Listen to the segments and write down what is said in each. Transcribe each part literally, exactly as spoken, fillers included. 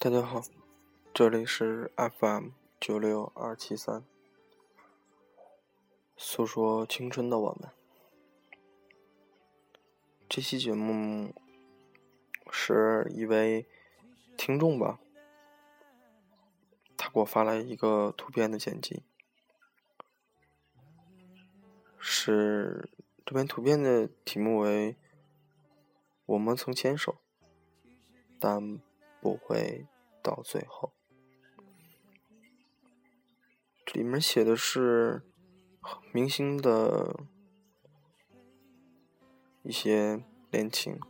大家好，这里是 F M 九六二七三，诉说青春的我们。这期节目是一位听众吧，他给我发来一个图片的剪辑，是这篇图片的题目为我们曾牵手，但不会到最后。里面写的是明星的一些恋情，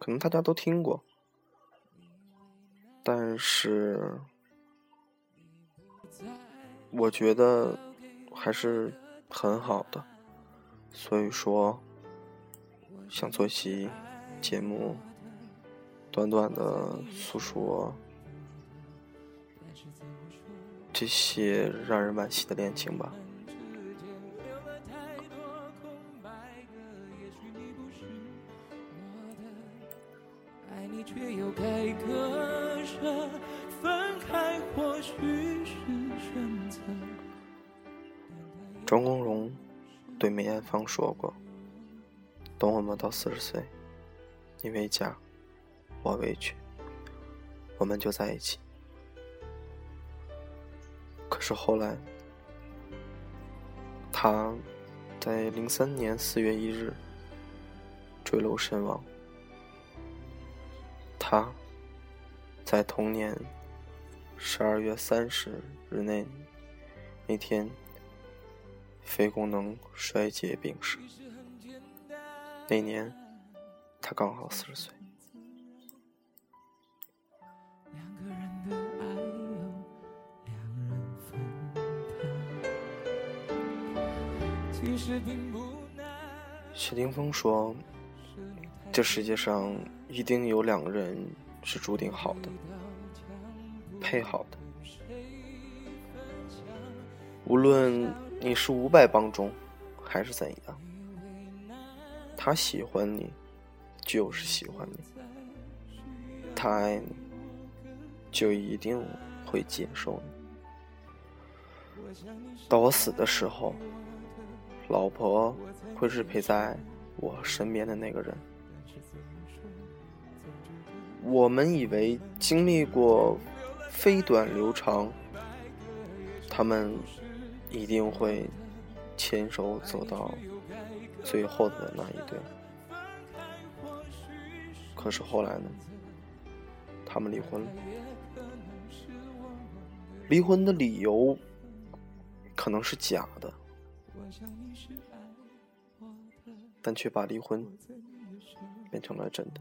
可能大家都听过，但是我觉得还是很好的，所以说想做一期节目，短短的诉说这些让人惋惜的恋情吧。张国荣对梅艳芳说过，等我们到四十岁，你为家，我委屈，我们就在一起。可是后来他在零三年四月一日坠楼身亡，他在同年十二月三十日内那天肺功能衰竭病逝，那年他刚好四十岁。谢霆锋说，这世界上一定有两个人是注定好的，配好的，无论你是五百磅重还是怎样，他喜欢你就是喜欢你，他爱你就一定会接受你。到我死的时候，老婆会是陪在我身边的那个人。我们以为经历过飞短流长，他们一定会牵手走到最后的那一对，可是后来呢，他们离婚了。离婚的理由可能是假的，但却把离婚变成了真的。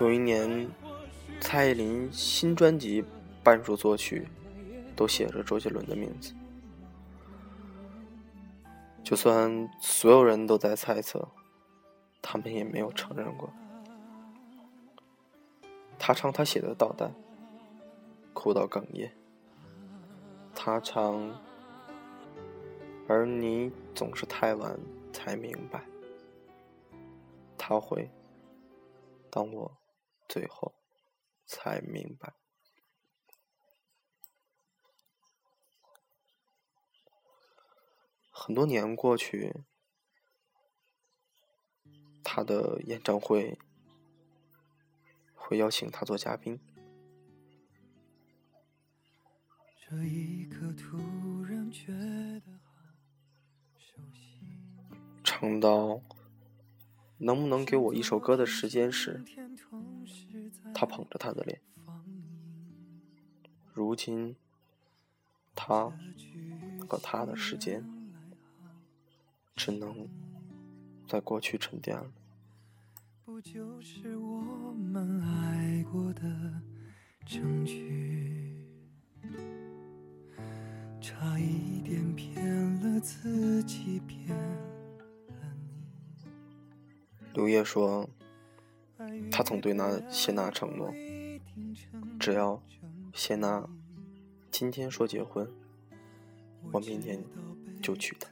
有一年，蔡依林新专辑半数作曲都写着周杰伦的名字。就算所有人都在猜测，他们也没有承认过。他唱他写的导弹，哭到哽咽。他唱，而你总是太晚才明白。他回，当我最后才明白。很多年过去，他的演唱会会邀请他做嘉宾。这一刻突然觉得好熟悉，唱到能不能给我一首歌的时间时，他捧着他的脸。如今他和他的时间只能在过去沉淀了。不就是我们爱过的证据，差一点骗了自己，骗了你。刘烨说，他曾对那些那承诺，只要先拿今天说结婚，我明年就娶她。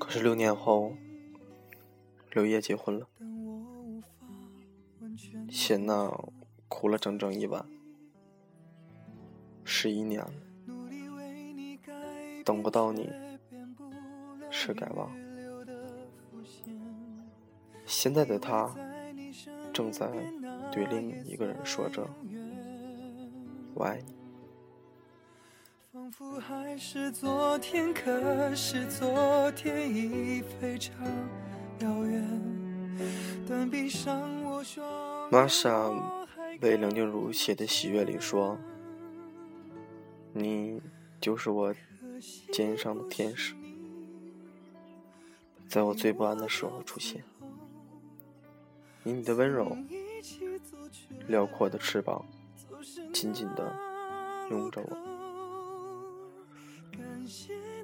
可是六年后，刘烨结婚了，谢娜哭了整整一晚，十一年了，等不到你，是该忘。现在的他正在对另一个人说着我爱你，仿佛还是昨天，可是昨天已非常遥远，但闭上我双眼。玛莎为梁静茹写的喜悦里说，你就是我肩上的天使，在我最不安的时候出现，以你的温柔辽阔的翅膀紧紧地拥着我。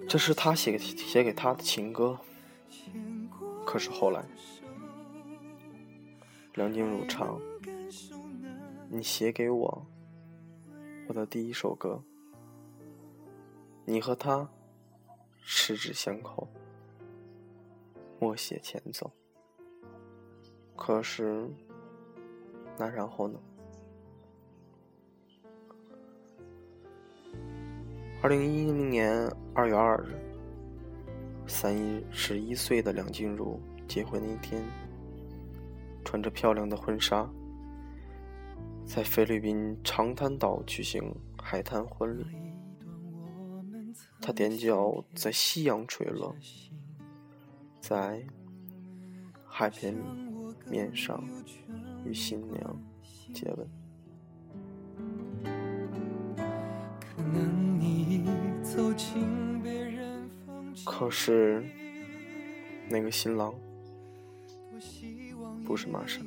这是他写给写给他的情歌。可是后来梁静茹唱，你写给我我的第一首歌，你和他十指相扣，默写前走。可是那然后呢？二零一零年二月二日，三十一岁的梁静茹结婚那天，穿着漂亮的婚纱，在菲律宾长滩岛举行海滩婚礼。她踮脚在夕阳垂落，在海边面上与新娘接吻。可是那个新郎不是玛莎。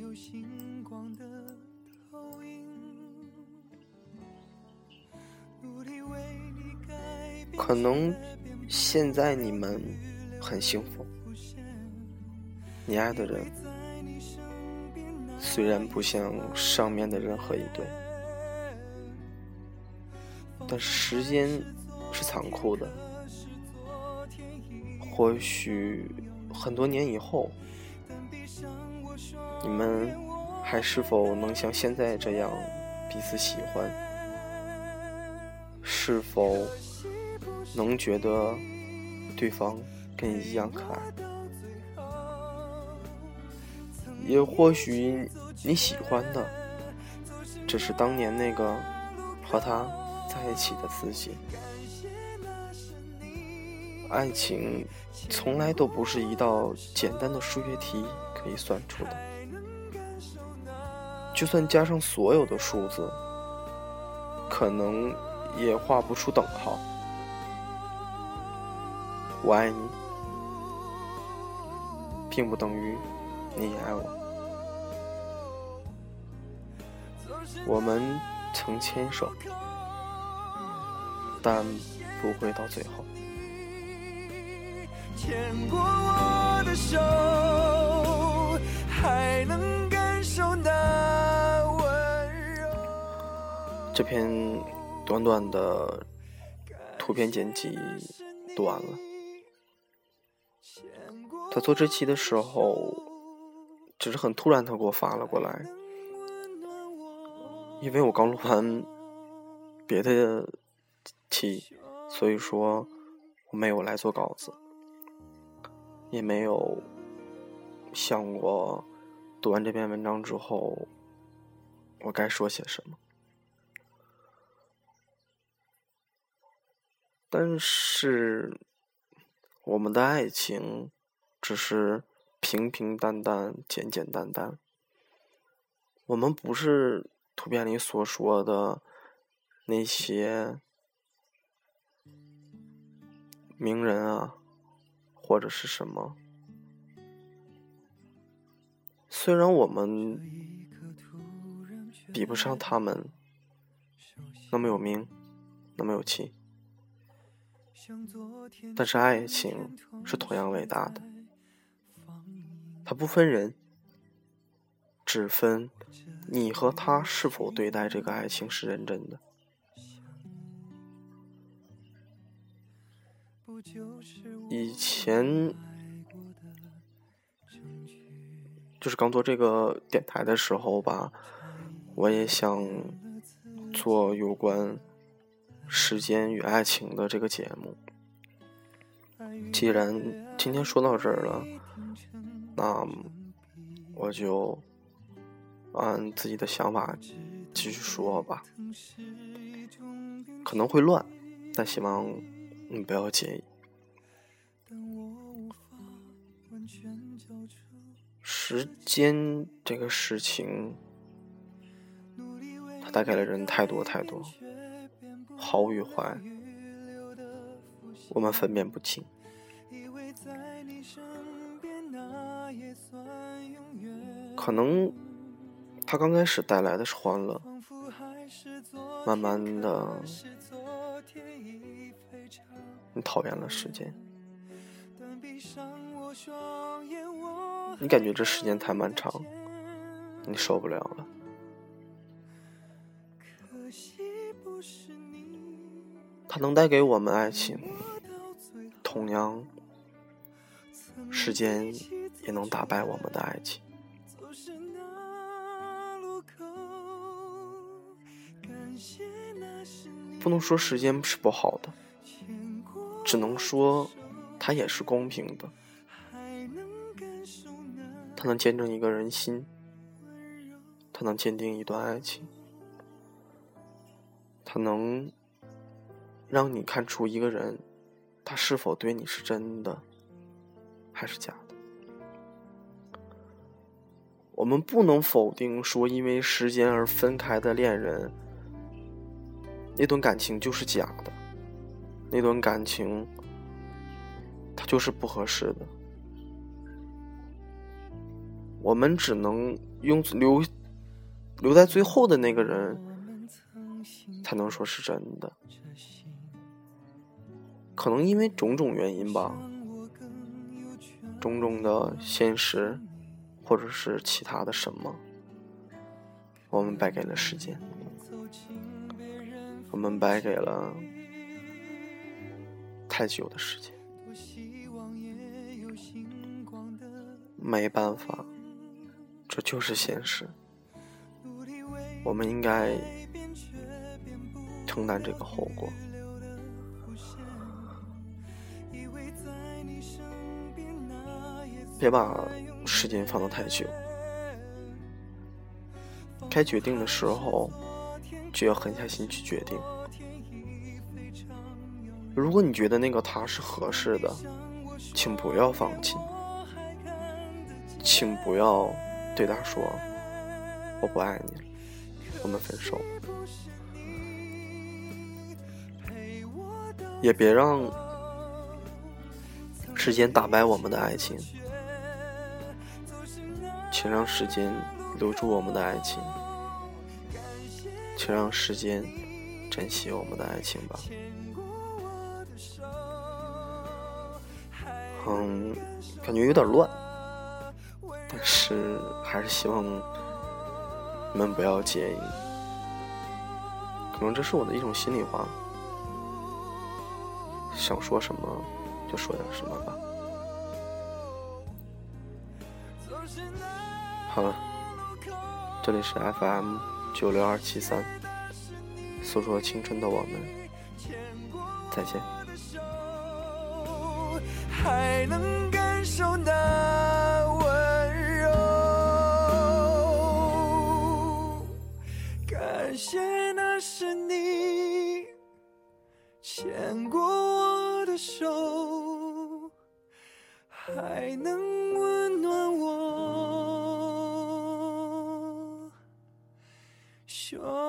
可能现在你们很幸福，你爱的人虽然不像上面的任何一对，但时间是残酷的，或许很多年以后，你们还是否能像现在这样彼此喜欢？是否能觉得对方跟你一样可爱？也或许你喜欢的只是当年那个和他在一起的自己。爱情从来都不是一道简单的数学题可以算出的，就算加上所有的数字，可能也画不出等号。我爱你并不等于你也爱我，我们曾牵手，但不会到最后。牵过我的手，还能感受那温柔。这篇短短的图片剪辑读完了。在做这期的时候，只是很突然他给我发了过来，因为我刚录完别的期，所以说我没有来做稿子，也没有想过读完这篇文章之后我该说些什么。但是我们的爱情只是平平淡淡简简单单，我们不是图片里所说的那些名人啊或者是什么。虽然我们比不上他们那么有名那么有气，但是爱情是同样伟大的，它不分人，只分你和他是否对待这个爱情是认真的。以前就是刚做这个电台的时候吧，我也想做有关时间与爱情的这个节目。既然今天说到这儿了，那我就按自己的想法继续说吧，可能会乱，但希望你不要介意。时间这个事情，它带给了人太多太多，好与坏我们分辨不清。可能它刚开始带来的是欢乐，慢慢的你讨厌了时间，你感觉这时间太漫长，你受不了了。它能带给我们爱情，同样时间也能打败我们的爱情。不能说时间是不好的，只能说它也是公平的，它能见证一个人心，它能鉴定一段爱情，它能让你看出一个人他是否对你是真的还是假的。我们不能否定说因为时间而分开的恋人，那段感情就是假的，那段感情它就是不合适的。我们只能用留留在最后的那个人才能说是真的。可能因为种种原因吧，种种的现实或者是其他的什么，我们败给了时间，我们败给了太久的时间。没办法，这就是现实，我们应该承担这个后果。别把时间放得太久，该决定的时候就要狠下心去决定。如果你觉得那个他是合适的，请不要放弃，请不要对他说我不爱你了，我们分手。也别让时间打败我们的爱情，请让时间留住我们的爱情，请让时间珍惜我们的爱情吧。嗯，感觉有点乱，但是还是希望你们不要介意，可能这是我的一种心里话，想说什么就说点什么吧。好了，这里是 F M 九六二七三，诉说青春的我们，再见。还能感受那温柔，感谢那是你牵过我的手，还能温暖我胸。